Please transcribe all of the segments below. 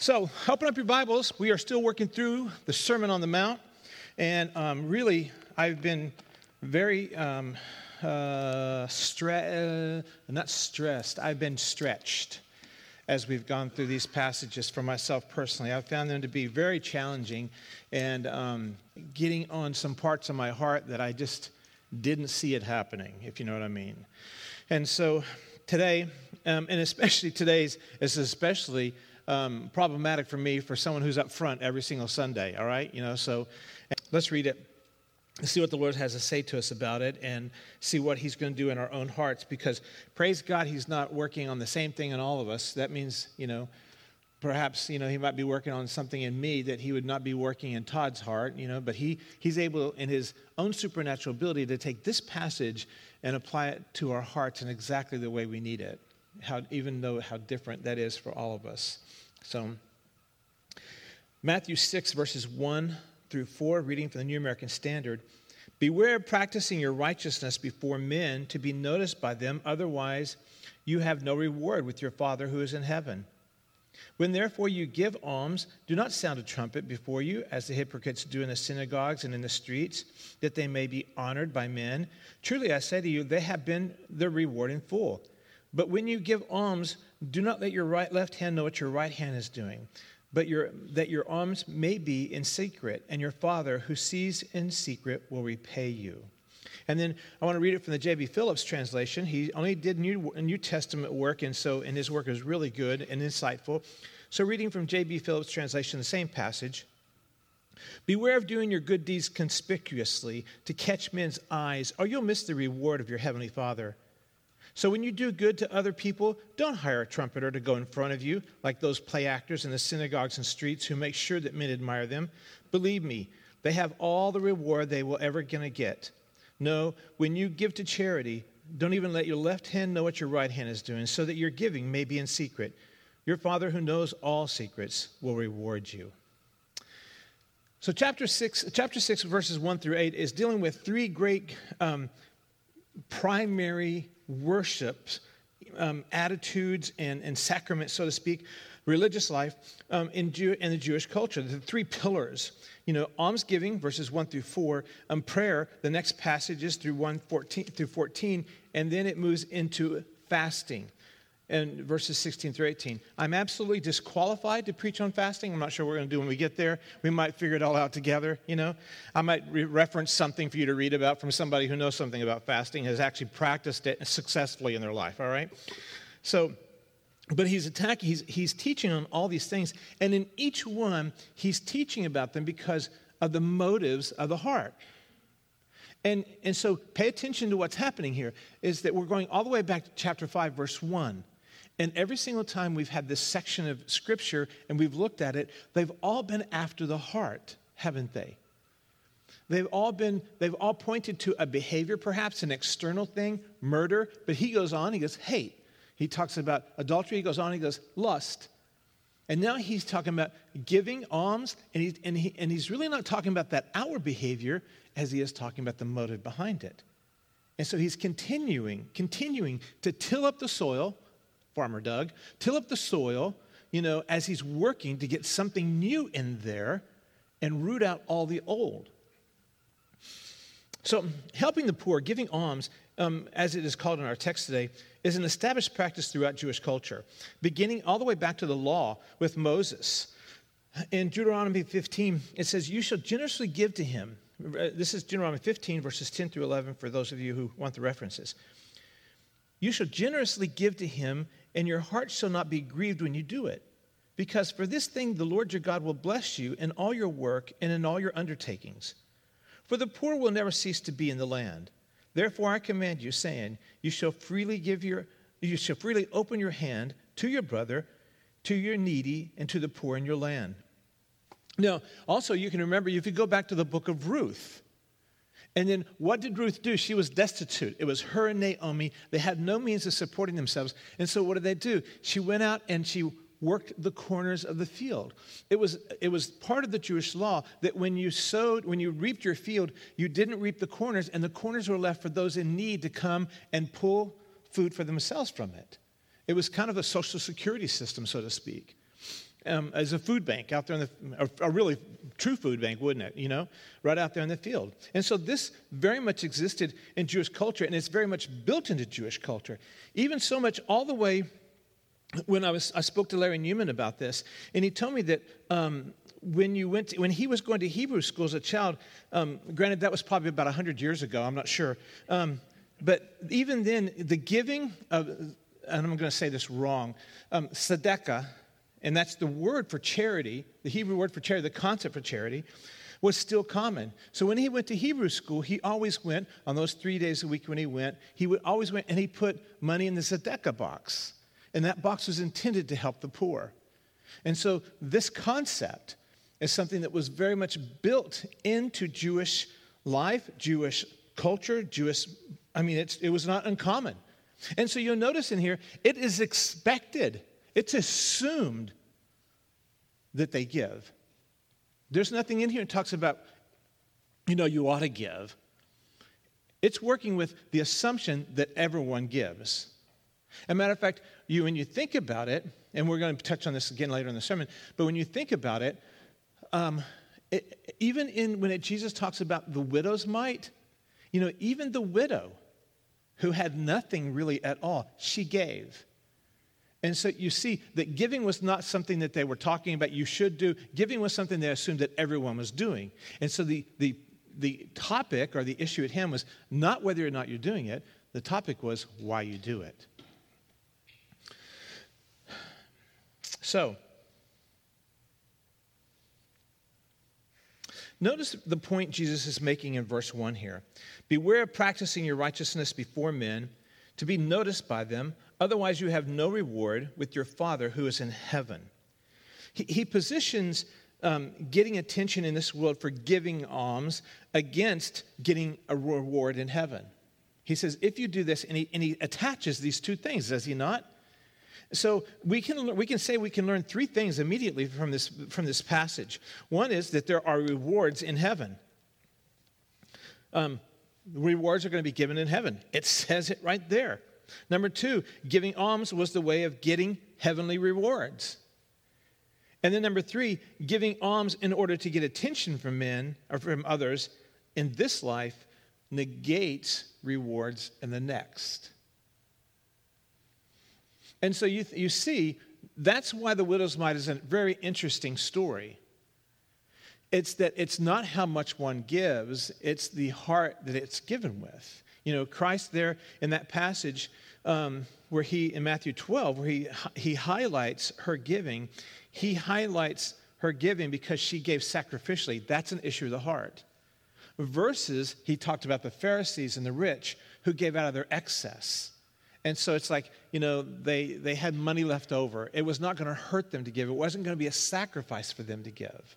So, open up your Bibles. We are still working through the Sermon on the Mount, and really, I've been very stretched as we've gone through these passages for myself personally. I've found them to be very challenging and getting on some parts of my heart that I just didn't see it happening, if you know what I mean. And so today, and especially today's, is especially problematic for me, for someone who's up front every single Sunday, all right? You know, so let's read it, see what the Lord has to say to us about it, and see what he's going to do in our own hearts, because praise God, he's not working on the same thing in all of us. That means, you know, perhaps, you know, he might be working on something in me that he would not be working in Todd's heart, you know, but he's able in his own supernatural ability to take this passage and apply it to our hearts in exactly the way we need it, even though how different that is for all of us. So, Matthew 6, verses 1 through 4, reading from the New American Standard. Beware of practicing your righteousness before men to be noticed by them, otherwise you have no reward with your Father who is in heaven. When therefore you give alms, do not sound a trumpet before you, as the hypocrites do in the synagogues and in the streets, that they may be honored by men. Truly I say to you, they have been their reward in full. But when you give alms, do not let your left hand know what your right hand is doing, but that your alms may be in secret, and your Father who sees in secret will repay you. And then I want to read it from the J.B. Phillips translation. He only did New Testament work, and his work is really good and insightful. So reading from J.B. Phillips translation, the same passage. Beware of doing your good deeds conspicuously to catch men's eyes, or you'll miss the reward of your heavenly Father. So when you do good to other people, don't hire a trumpeter to go in front of you, like those play actors in the synagogues and streets who make sure that men admire them. Believe me, they have all the reward they will ever going to get. No, when you give to charity, don't even let your left hand know what your right hand is doing, so that your giving may be in secret. Your Father who knows all secrets will reward you. So chapter 6, verses 1 through 8 is dealing with three great primary worship attitudes and sacraments, so to speak, religious life in the Jewish culture. The three pillars, you know, almsgiving, verses 1 through 4, prayer, the next passage is through 14, and then it moves into fasting, and verses 16 through 18. I'm absolutely disqualified to preach on fasting. I'm not sure what we're going to do when we get there. We might figure it all out together, you know. I might reference something for you to read about from somebody who knows something about fasting, has actually practiced it successfully in their life, all right? So, but he's teaching on all these things, and in each one, he's teaching about them because of the motives of the heart. And so pay attention to what's happening here, is that we're going all the way back to chapter 5, verse 1. And every single time we've had this section of Scripture and we've looked at it, they've all been after the heart, haven't they? They've all pointed to a behavior, perhaps an external thing, murder. But he goes on, he goes hate. He talks about adultery, he goes on, he goes lust. And now he's talking about giving alms, and he's really not talking about that outward behavior as he is talking about the motive behind it. And so he's continuing to till up the soil. Farmer Doug, till up the soil, you know, as he's working to get something new in there and root out all the old. So helping the poor, giving alms, as it is called in our text today, is an established practice throughout Jewish culture, beginning all the way back to the law with Moses. In Deuteronomy 15, it says, you shall generously give to him. This is Deuteronomy 15, verses 10 through 11, for those of you who want the references. You shall generously give to him, and your heart shall not be grieved when you do it, because for this thing the Lord your God will bless you in all your work and in all your undertakings. For the poor will never cease to be in the land. Therefore I command you, saying, you shall freely open your hand to your brother, to your needy, and to the poor in your land. Now, also you can remember, if you go back to the book of Ruth, and then what did Ruth do? She was destitute. It was her and Naomi. They had no means of supporting themselves. And so what did they do? She went out and she worked the corners of the field. It was part of the Jewish law that when you reaped your field, you didn't reap the corners, and the corners were left for those in need to come and pull food for themselves from it. It was kind of a social security system, so to speak. as a food bank out there in the, a really true food bank, wouldn't it? You know, right out there in the field. And so this very much existed in Jewish culture, and it's very much built into Jewish culture. Even so much all the way when I spoke to Larry Newman about this, and he told me that when he was going to Hebrew school as a child, granted that was probably about 100 years ago, I'm not sure, but even then, the giving of, and I'm going to say this wrong, tzedakah, and that's the word for charity, the Hebrew word for charity, the concept for charity, was still common. So when he went to Hebrew school, he always went, on those 3 days a week when he would always went and he put money in the tzedakah box. And that box was intended to help the poor. And so this concept is something that was very much built into Jewish life, Jewish culture, it was not uncommon. And so you'll notice in here, it is expected. It's assumed that they give. There's nothing in here that talks about, you ought to give. It's working with the assumption that everyone gives. As a matter of fact, when you think about it, and we're going to touch on this again later in the sermon, but when you think about it, when Jesus talks about the widow's mite, even the widow who had nothing really at all, she gave. And so you see that giving was not something that they were talking about you should do. Giving was something they assumed that everyone was doing. And so the topic or the issue at hand was not whether or not you're doing it. The topic was why you do it. So, notice the point Jesus is making in verse 1 here. Beware of practicing your righteousness before men to be noticed by them, otherwise you have no reward with your Father who is in heaven. He positions getting attention in this world for giving alms against getting a reward in heaven. He says, if you do this, and he attaches these two things, does he not? So we can learn three things immediately from this passage. One is that there are rewards in heaven. Rewards are going to be given in heaven. It says it right there. Number two, giving alms was the way of getting heavenly rewards. And then number three, giving alms in order to get attention from men or from others in this life negates rewards in the next. And so you see, that's why the widow's mite is a very interesting story. It's that it's not how much one gives, it's the heart that it's given with. Christ there in that passage where in Matthew 12, where he highlights her giving, because she gave sacrificially. That's an issue of the heart. Versus, he talked about the Pharisees and the rich who gave out of their excess. And so it's like, they had money left over. It was not going to hurt them to give. It wasn't going to be a sacrifice for them to give.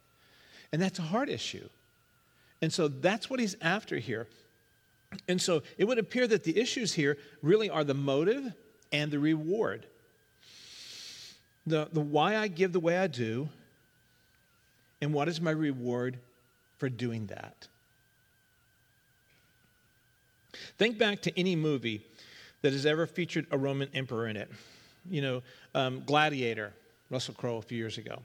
And that's a heart issue. And so that's what he's after here. And so it would appear that the issues here really are the motive and the reward. The why I give the way I do, and what is my reward for doing that? Think back to any movie that has ever featured a Roman emperor in it. Gladiator, Russell Crowe a few years ago.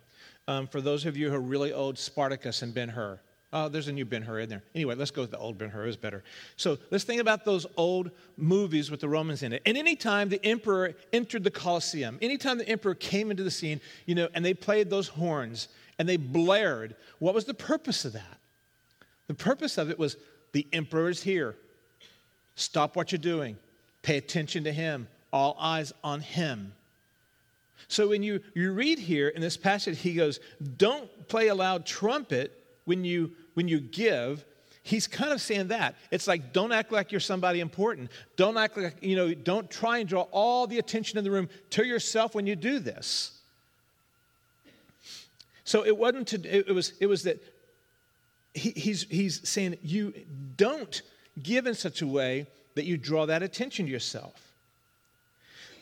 For those of you who are really old, Spartacus and Ben-Hur. Oh, there's a new Ben-Hur in there. Anyway, let's go with the old Ben-Hur. It was better. So let's think about those old movies with the Romans in it. And any time the emperor entered the Colosseum, any time the emperor came into the scene, and they played those horns and they blared, what was the purpose of that? The purpose of it was the emperor's here. Stop what you're doing. Pay attention to him. All eyes on him. So when you read here in this passage, he goes, don't play a loud trumpet when you give. He's kind of saying that. It's like, don't act like you're somebody important. Don't act like, don't try and draw all the attention in the room to yourself when you do this. So he's saying you don't give in such a way that you draw that attention to yourself.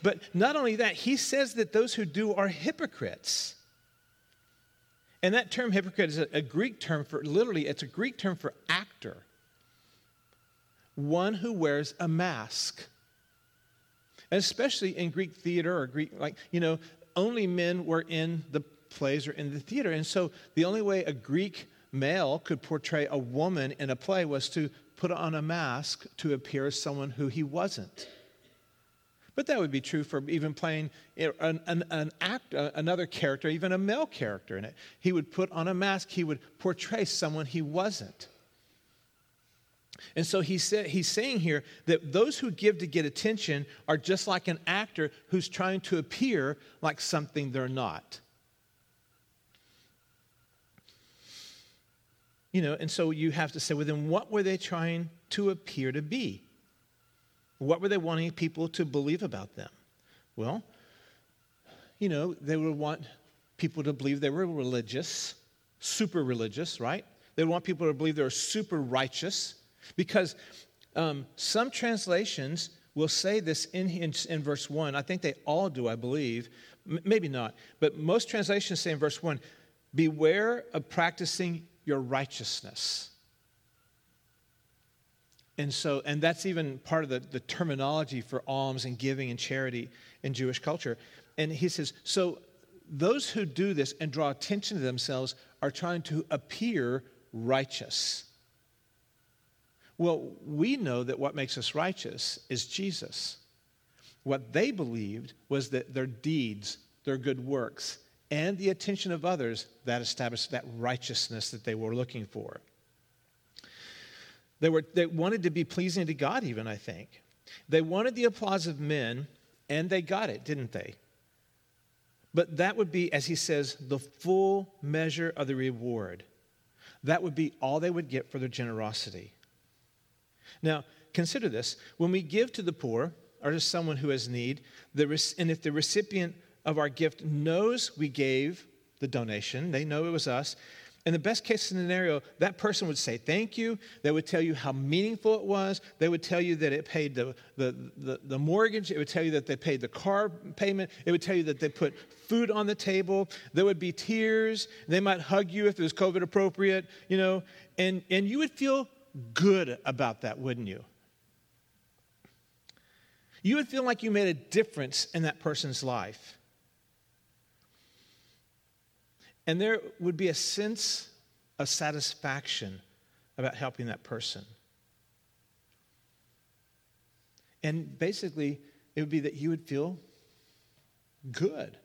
But not only that, he says that those who do are hypocrites. And that term hypocrite is a Greek term for, literally, it's a Greek term for actor. One who wears a mask. And especially in Greek theater or Greek, only men were in the plays are in the theater. And so the only way a Greek male could portray a woman in a play was to put on a mask to appear as someone who he wasn't. But that would be true for even playing another character, even a male character in it. He would put on a mask. He would portray someone he wasn't. And so he's saying here that those who give to get attention are just like an actor who's trying to appear like something they're not. You know, and so you have to say, well, then what were they trying to appear to be? What were they wanting people to believe about them? Well, you know, they would want people to believe they were religious, super religious, right? They would want people to believe they were super righteous, because some translations will say this in verse 1. I think they all do, I believe. Maybe not. But most translations say in verse 1, beware of practicing your righteousness. And that's even part of the terminology for alms and giving and charity in Jewish culture. And he says, so those who do this and draw attention to themselves are trying to appear righteous. Well, we know that what makes us righteous is Jesus. What they believed was that their deeds, their good works, and the attention of others that established that righteousness that they were looking for. They wanted to be pleasing to God even, I think. They wanted the applause of men, and they got it, didn't they? But that would be, as he says, the full measure of the reward. That would be all they would get for their generosity. Now, consider this. When we give to the poor or to someone who has need, and if the recipient of our gift knows we gave the donation, they know it was us, in the best case scenario, that person would say thank you. They would tell you how meaningful it was. They would tell you that it paid the mortgage. It would tell you that they paid the car payment. It would tell you that they put food on the table. There would be tears. They might hug you if it was COVID appropriate, you know. And you would feel good about that, wouldn't you? You would feel like you made a difference in that person's life. And there would be a sense of satisfaction about helping that person. And basically, it would be that you would feel good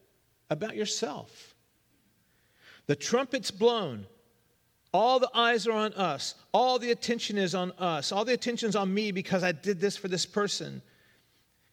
about yourself. The trumpet's blown. All the eyes are on us. All the attention is on us. All the attention's on me because I did this for this person.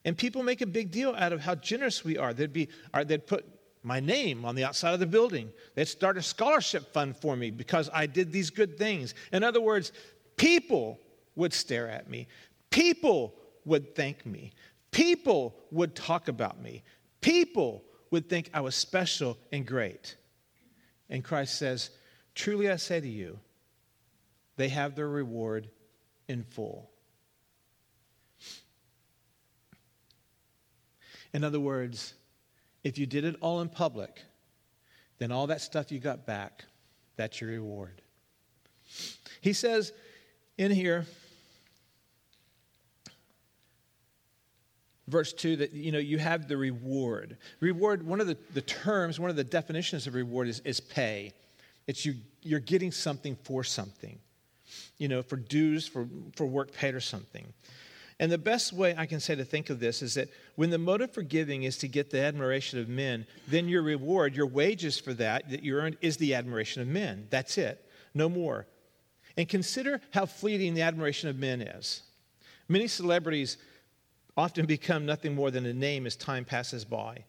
And people make a big deal out of how generous we are. They'd put my name on the outside of the building. They'd start a scholarship fund for me because I did these good things. In other words, people would stare at me. People would thank me. People would talk about me. People would think I was special and great. And Christ says, truly I say to you, they have their reward in full. In other words, if you did it all in public, then all that stuff you got back, that's your reward. He says in here, verse 2, that, you know, you have the reward. Reward, one of the terms, one of the definitions of reward is pay. It's you're getting something for something, you know, for dues, for work paid or something. And the best way I can say to think of this is that when the motive for giving is to get the admiration of men, then your reward, your wages for that you earned, is the admiration of men. That's it. No more. And consider how fleeting the admiration of men is. Many celebrities often become nothing more than a name as time passes by.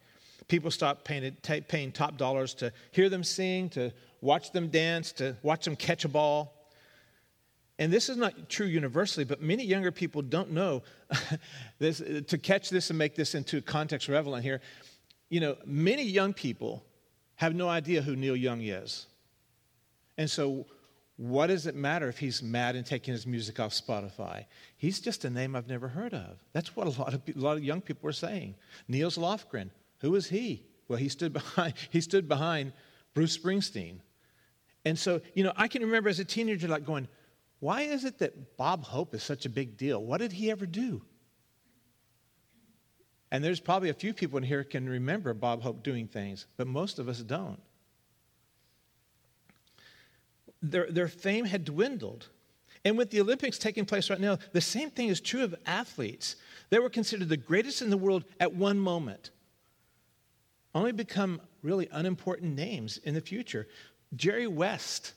People stop paying top dollars to hear them sing, to watch them dance, to watch them catch a ball. And this is not true universally, but many younger people don't know this. To catch this and make this into context relevant here, you know, many young people have no idea who Neil Young is. And so what does it matter if he's mad and taking his music off Spotify? He's just a name I've never heard of. That's what a lot of young people are saying. Niels Lofgren, who is he? Well, he stood behind Bruce Springsteen. And so, you know, I can remember as a teenager like going, why is it that Bob Hope is such a big deal? What did he ever do? And there's probably a few people in here can remember Bob Hope doing things, but most of us don't. their fame had dwindled. And with the Olympics taking place right now, the same thing is true of athletes. They were considered the greatest in the world at one moment, only become really unimportant names in the future. Jerry West,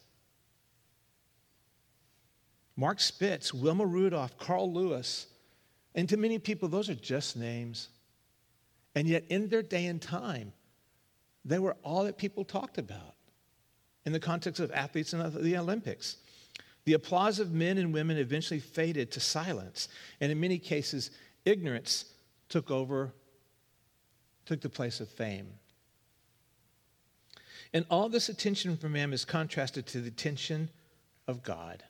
Mark Spitz, Wilma Rudolph, Carl Lewis, and to many people, those are just names. And yet in their day and time, they were all that people talked about in the context of athletes and the Olympics. The applause of men and women eventually faded to silence, and in many cases, ignorance took the place of fame. And all this attention from man is contrasted to the attention of God,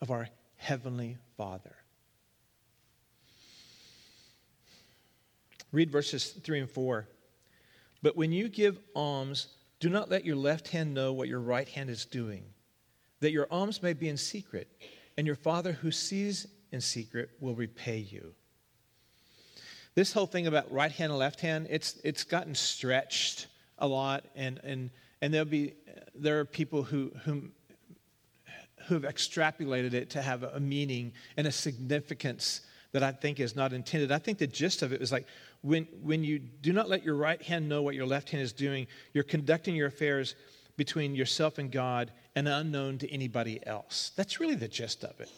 of our Heavenly Father. Read verses 3 and 4. But when you give alms, do not let your left hand know what your right hand is doing, that your alms may be in secret, and your Father who sees in secret will repay you. This whole thing about right hand and left hand, it's gotten stretched a lot, and there are people who've extrapolated it to have a meaning and a significance that I think is not intended. I think the gist of it was like, when you do not let your right hand know what your left hand is doing, you're conducting your affairs between yourself and God and unknown to anybody else. That's really the gist of it.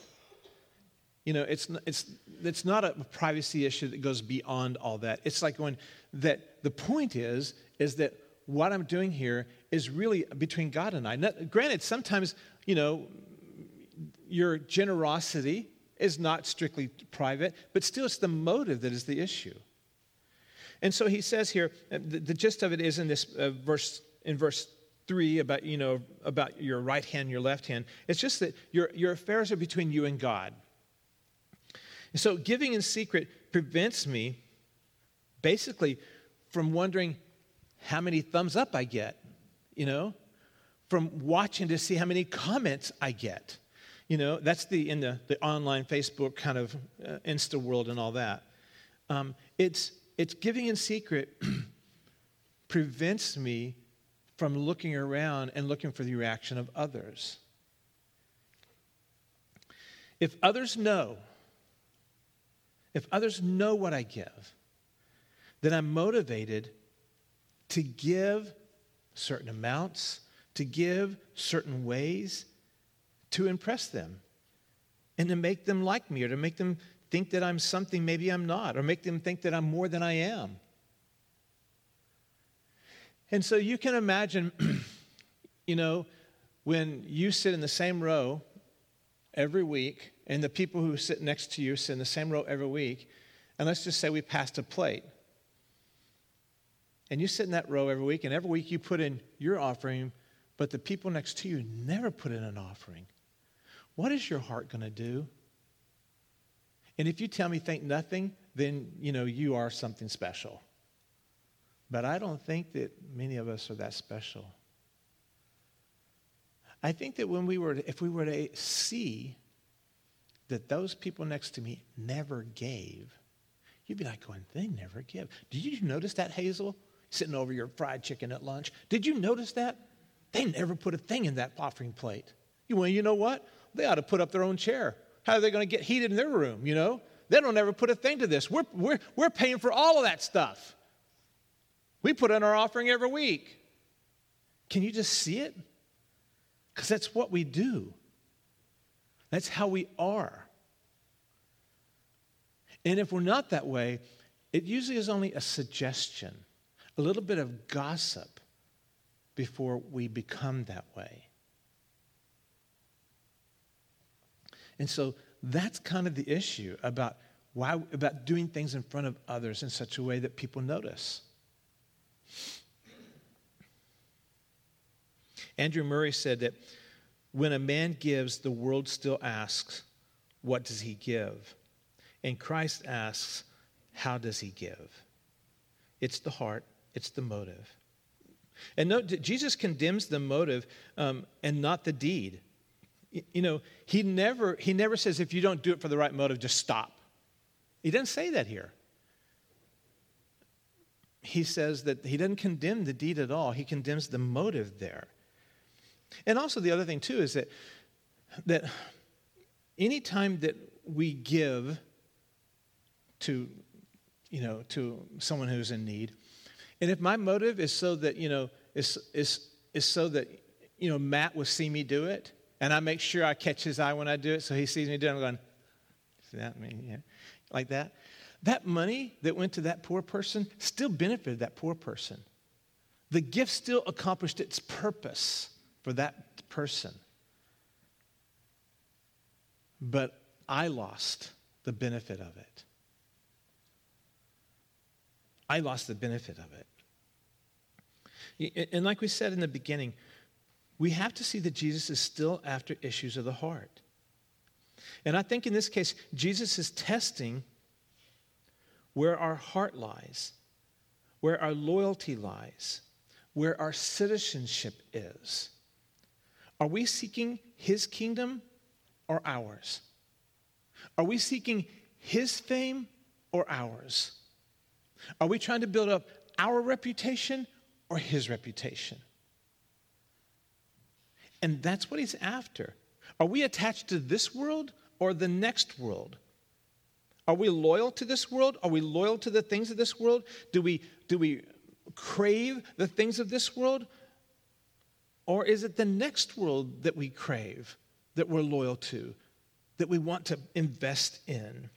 You know, it's not a privacy issue that goes beyond all that. It's like going that the point is that what I'm doing here is really between God and I. Now, granted, sometimes, you know, your generosity is not strictly private, but still it's the motive that is the issue. And so he says here, the gist of it is in this verse 3 about, you know, about your right hand, your left hand. It's just that your affairs are between you and God. And so giving in secret prevents me basically from wondering how many thumbs up I get, you know, from watching to see how many comments I get. You know, that's in the online Facebook kind of Insta world and all that. It's giving in secret prevents me from looking around and looking for the reaction of others. If others know what I give, then I'm motivated to give certain amounts, to give certain ways, to impress them and to make them like me, or to make them think that I'm something maybe I'm not, or make them think that I'm more than I am. And so you can imagine, you know, when you sit in the same row every week, and the people who sit next to you sit in the same row every week, and let's just say we passed a plate. And you sit in that row every week, and every week you put in your offering, but the people next to you never put in an offering. What is your heart going to do? And if you tell me think nothing, then, you know, you are something special. But I don't think that many of us are that special. I think that if we were to see that those people next to me never gave, you'd be like going, they never give. Did you notice that, Hazel? Sitting over your fried chicken at lunch. Did you notice that? They never put a thing in that offering plate. Well, you know what? They ought to put up their own chair. How are they going to get heated in their room, you know? They don't ever put a thing to this. We're paying for all of that stuff. We put in our offering every week. Can you just see it? Because that's what we do. That's how we are. And if we're not that way, it usually is only a suggestion, a little bit of gossip before we become that way. And so that's kind of the issue about doing things in front of others in such a way that people notice. Andrew Murray said that when a man gives, the world still asks, what does he give? And Christ asks, how does he give? It's the heart, it's the motive. And note, Jesus condemns the motive and not the deed. You know, he never says, if you don't do it for the right motive, just stop. He doesn't say that here. He says that he doesn't condemn the deed at all. He condemns the motive there. And also the other thing, too, is that any time that we give to, you know, to someone who's in need, and if my motive is so that, you know, is so that, you know, Matt will see me do it, and I make sure I catch his eye when I do it, so he sees me do it, I'm going, see that? I mean, yeah, like that. That money that went to that poor person still benefited that poor person. The gift still accomplished its purpose for that person. But I lost the benefit of it. I lost the benefit of it. And like we said in the beginning, we have to see that Jesus is still after issues of the heart. And I think in this case, Jesus is testing where our heart lies, where our loyalty lies, where our citizenship is. Are we seeking his kingdom or ours? Are we seeking his fame or ours? Are we trying to build up our reputation or his reputation? And that's what he's after. Are we attached to this world or the next world? Are we loyal to this world? Are we loyal to the things of this world? Do we crave the things of this world? Or is it the next world that we crave, that we're loyal to, that we want to invest in?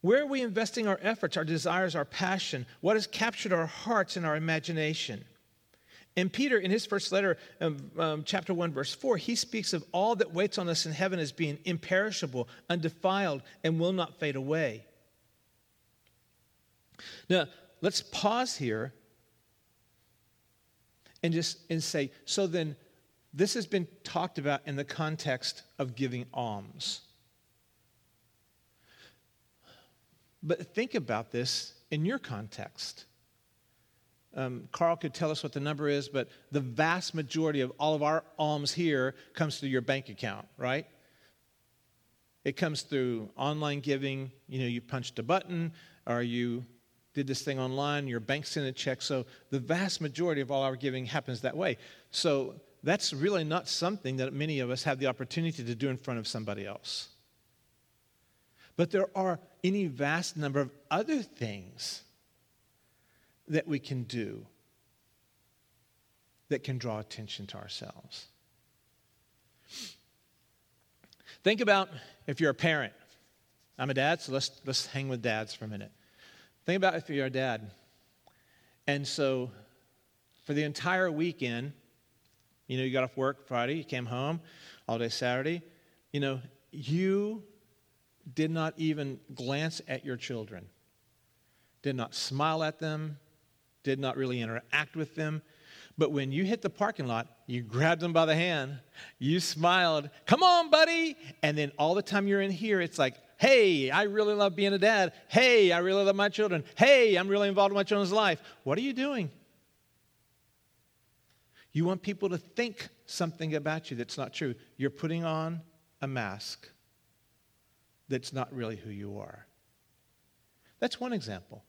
Where are we investing our efforts, our desires, our passion? What has captured our hearts and our imagination? And Peter, in his first letter, chapter 1, verse 4, he speaks of all that waits on us in heaven as being imperishable, undefiled, and will not fade away. Now, let's pause here and say, so then, this has been talked about in the context of giving alms. But think about this in your context. Carl could tell us what the number is, but the vast majority of all of our alms here comes through your bank account, right? It comes through online giving. You know, you punched a button, or you did this thing online, your bank sent a check. So the vast majority of all our giving happens that way. So that's really not something that many of us have the opportunity to do in front of somebody else. But there are any vast number of other things that we can do that can draw attention to ourselves. Think about if you're a parent. I'm a dad, so let's hang with dads for a minute. Think about if you're a dad. And so for the entire weekend, you know, you got off work Friday, you came home all day Saturday, you know, you did not even glance at your children, did not smile at them, did not really interact with them. But when you hit the parking lot, you grabbed them by the hand, you smiled, come on, buddy. And then all the time you're in here, it's like, hey, I really love being a dad. Hey, I really love my children. Hey, I'm really involved in my children's life. What are you doing? You want people to think something about you that's not true. You're putting on a mask that's not really who you are. That's one example.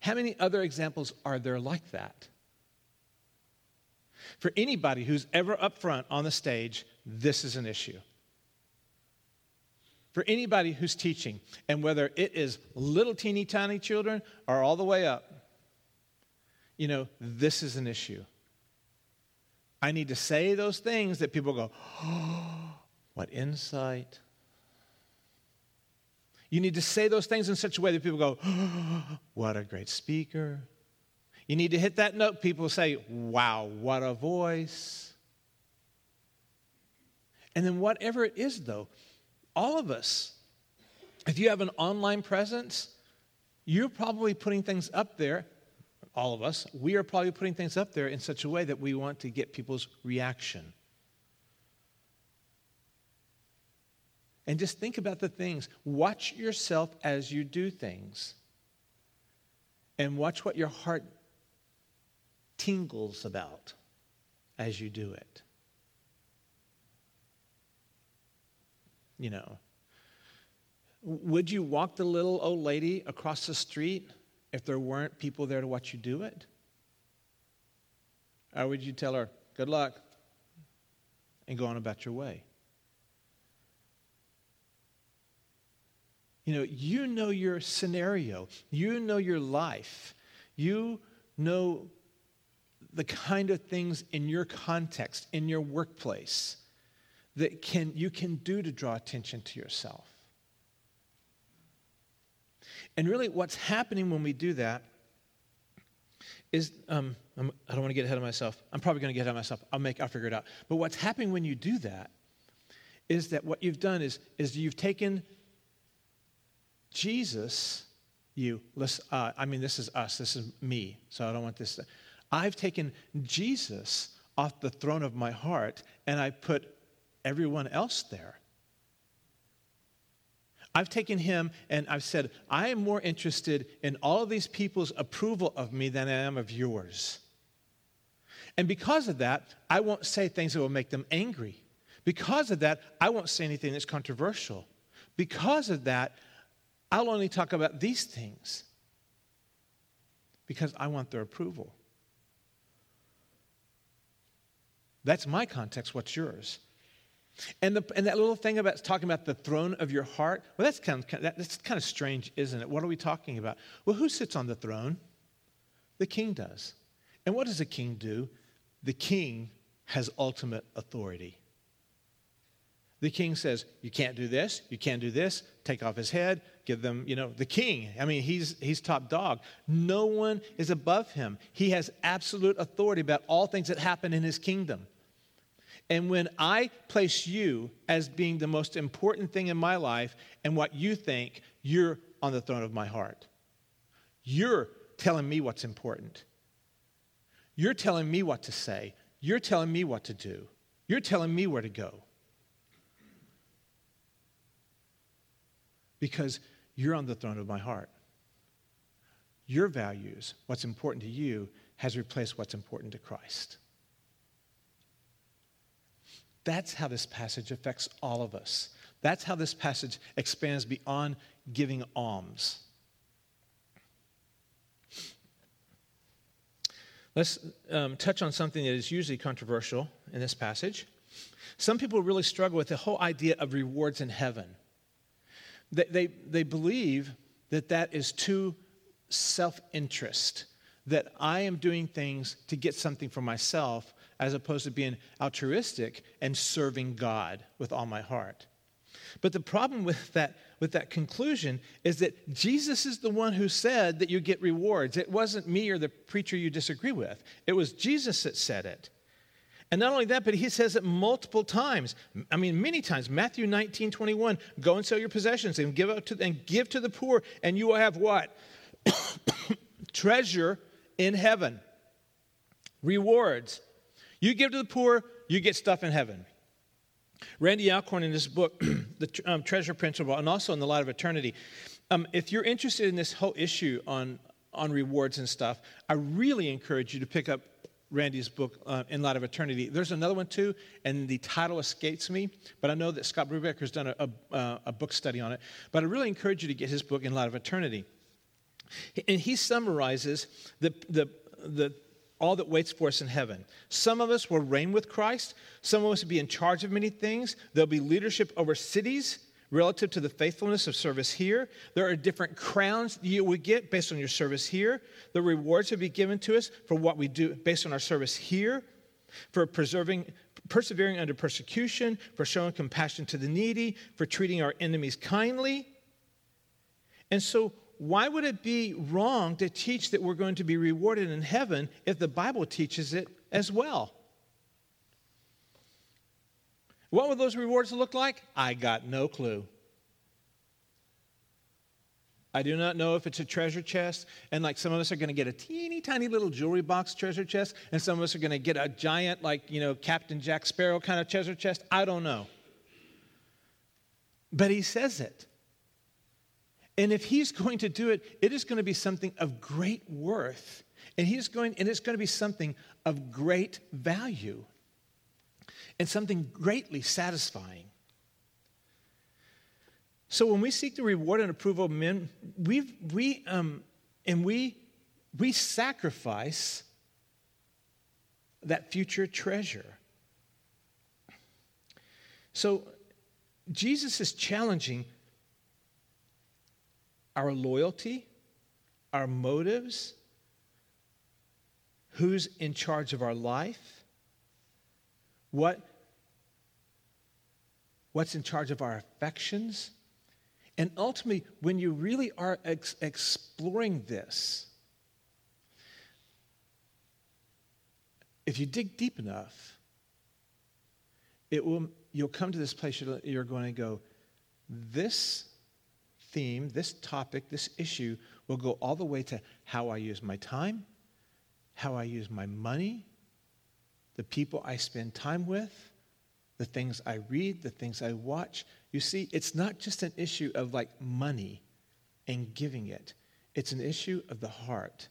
How many other examples are there like that? For anybody who's ever up front on the stage, this is an issue. For anybody who's teaching, and whether it is little teeny tiny children or all the way up, you know, this is an issue. I need to say those things that people go, oh, what insight. You need to say those things in such a way that people go, oh, what a great speaker. You need to hit that note. People say, wow, what a voice. And then whatever it is, though, all of us, if you have an online presence, you're probably putting things up there. All of us, we are probably putting things up there in such a way that we want to get people's reaction. And just think about the things. Watch yourself as you do things. And watch what your heart tingles about as you do it. You know, would you walk the little old lady across the street if there weren't people there to watch you do it? Or would you tell her, good luck, and go on about your way. You know your scenario. You know your life. You know the kind of things in your context, in your workplace, that you can do to draw attention to yourself. And really what's happening when we do that is, I don't want to get ahead of myself. I'm probably going to get ahead of myself. I'll figure it out. But what's happening when you do that is that what you've done is you've taken Jesus, this is us, this is me, so I don't want this to, I've taken Jesus off the throne of my heart and I put everyone else there. I've taken him and I've said, I am more interested in all of these people's approval of me than I am of yours. And because of that, I won't say things that will make them angry. Because of that, I won't say anything that's controversial. Because of that, I'll only talk about these things because I want their approval. That's my context. What's yours? And that little thing about talking about the throne of your heart, well, that's kind of strange, isn't it? What are we talking about? Well, who sits on the throne? The king does. And what does the king do? The king has ultimate authority. The king says, you can't do this, you can't do this, take off his head, give them, the king. I mean, he's top dog. No one is above him. He has absolute authority about all things that happen in his kingdom. And when I place you as being the most important thing in my life and what you think, you're on the throne of my heart. You're telling me what's important. You're telling me what to say. You're telling me what to do. You're telling me where to go. Because you're on the throne of my heart. Your values, what's important to you, has replaced what's important to Christ. That's how this passage affects all of us. That's how this passage expands beyond giving alms. Let's touch on something that is usually controversial in this passage. Some people really struggle with the whole idea of rewards in heaven. They believe that is too self-interest, that I am doing things to get something for myself as opposed to being altruistic and serving God with all my heart. But the problem with that conclusion is that Jesus is the one who said that you get rewards. It wasn't me or the preacher you disagree with. It was Jesus that said it. And not only that, but he says it multiple times. I mean, many times. Matthew 19:21, go and sell your possessions and give to the poor, and you will have what? Treasure in heaven. Rewards. You give to the poor, you get stuff in heaven. Randy Alcorn in his book, The Treasure Principle, and also in The Light of Eternity, if you're interested in this whole issue on rewards and stuff, I really encourage you to pick up Randy's book, In Light of Eternity. There's another one too, and the title escapes me, but I know that Scott Brubaker has done a book study on it. But I really encourage you to get his book, In Light of Eternity. And he summarizes the all that waits for us in heaven. Some of us will reign with Christ. Some of us will be in charge of many things. There'll be leadership over cities relative to the faithfulness of service here. There are different crowns you will get based on your service here. The rewards will be given to us for what we do based on our service here, for persevering under persecution, for showing compassion to the needy, for treating our enemies kindly. And so why would it be wrong to teach that we're going to be rewarded in heaven if the Bible teaches it as well? What would those rewards look like? I got no clue. I do not know if it's a treasure chest, and like some of us are going to get a teeny tiny little jewelry box treasure chest, and some of us are going to get a giant, Captain Jack Sparrow kind of treasure chest. I don't know. But he says it. And if he's going to do it, it is going to be something of great worth. And it's going to be something of great value. And something greatly satisfying. So when we seek the reward and approval of men, we sacrifice that future treasure. So Jesus is challenging our loyalty, our motives, who's in charge of our life, what's in charge of our affections. And ultimately, when you really are exploring this, if you dig deep enough, you'll come to this place you're going to go, this theme, this topic, this issue will go all the way to how I use my time, how I use my money, the people I spend time with, the things I read, the things I watch. You see, it's not just an issue of like money and giving it. It's an issue of the heart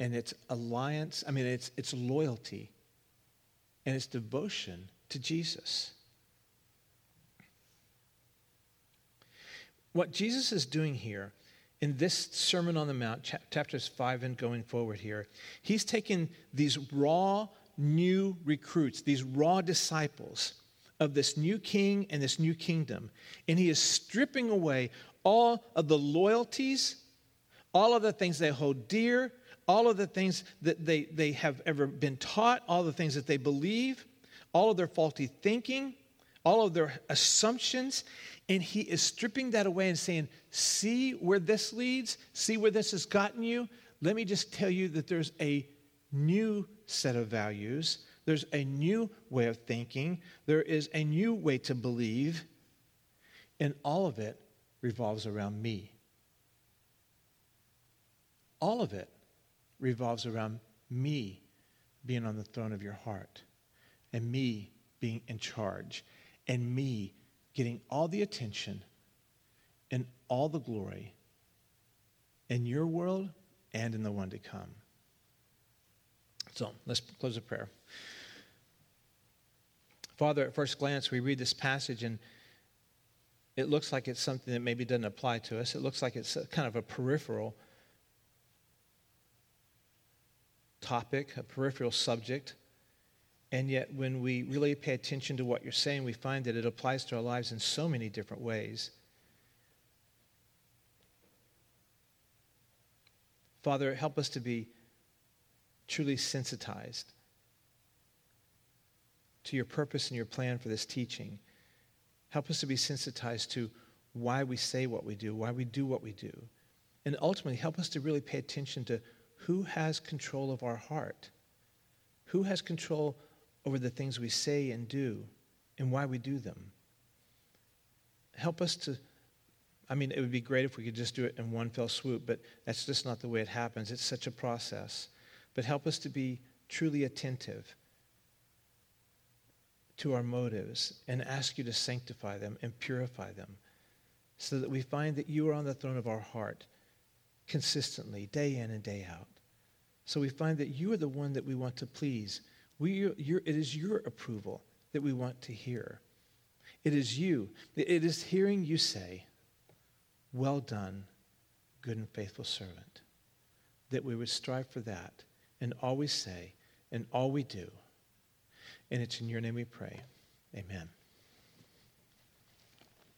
and its alliance. I mean, it's loyalty and its devotion to Jesus. What Jesus is doing here in this Sermon on the Mount, chapters 5 and going forward here, he's taking these raw new recruits, these raw disciples of this new king and this new kingdom, and he is stripping away all of the loyalties, all of the things they hold dear, all of the things that they have ever been taught, all the things that they believe, all of their faulty thinking, all of their assumptions, and he is stripping that away and saying, see where this leads, see where this has gotten you. Let me just tell you that there's a new set of values, there's a new way of thinking, there is a new way to believe, and all of it revolves around me. All of it revolves around me being on the throne of your heart, and me being in charge, and me getting all the attention and all the glory in your world and in the one to come. So let's close with prayer. Father, at first glance, we read this passage and it looks like it's something that maybe doesn't apply to us. It looks like it's kind of a peripheral topic, a peripheral subject. And yet when we really pay attention to what you're saying, we find that it applies to our lives in so many different ways. Father, help us to be truly sensitized to your purpose and your plan for this teaching. Help us to be sensitized to why we say what we do, why we do what we do. And ultimately, help us to really pay attention to who has control of our heart, who has control over the things we say and do and why we do them. Help us to, it would be great if we could just do it in one fell swoop, but that's just not the way it happens. It's such a process. But help us to be truly attentive to our motives and ask you to sanctify them and purify them so that we find that you are on the throne of our heart consistently, day in and day out. So we find that you are the one that we want to please. It is your approval that we want to hear. It is you. It is hearing you say, well done, good and faithful servant, that we would strive for that and always say, and all we do. And it's in your name we pray. Amen.